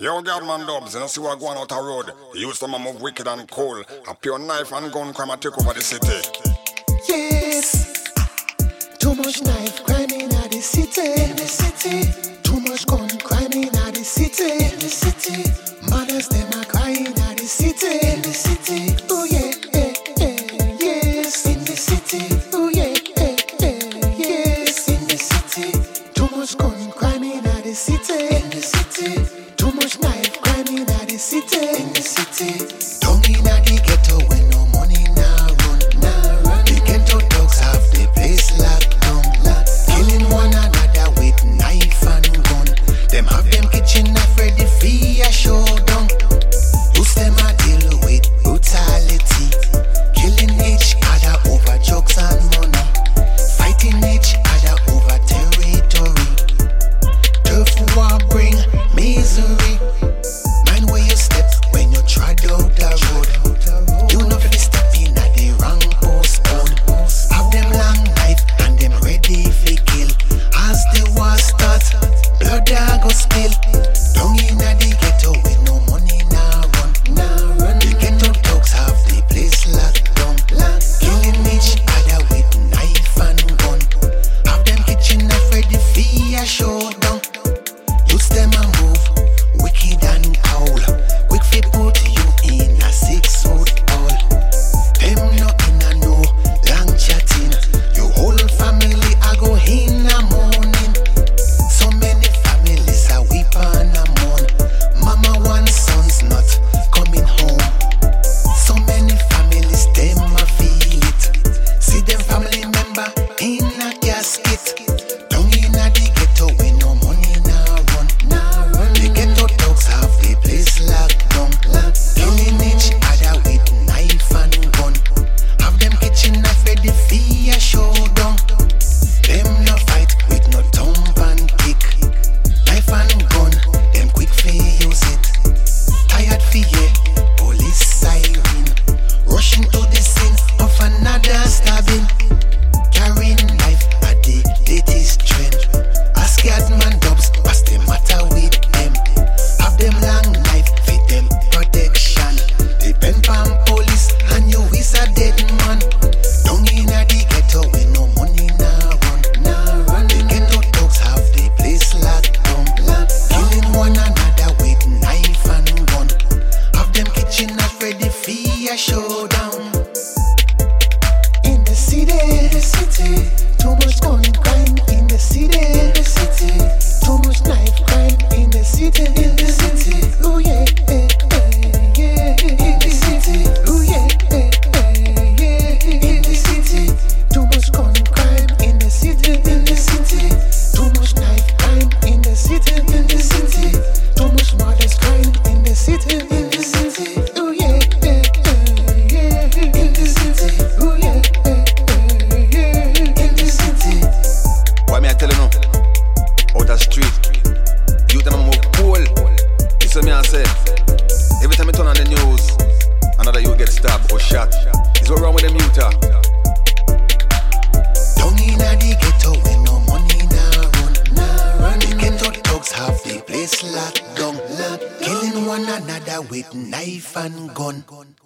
Yo, Gadman Dubs, you know, see what going out the road. You used to move wicked and cold. A pure knife and gun crime and take over the city. Yes, too much knife crime in the city. In the city, too much gun crime in the city. In the city, mothers them are crying in the city. In the city, oh yeah, eh, eh, yes. In the city, oh yeah, eh, eh, yes. In the city, too much gun crime in the city. In the city. Knife crime in the city, in the city. Down in the ghetto when no money nah run. The ghetto dogs have the place locked down. Killing one another with knife and gun. Them have them kitchen afraid the fear showdown. Use them a deal with brutality. Killing each other over drugs and money. Fighting each other over territory. Turf war bring misery. With knife and gun.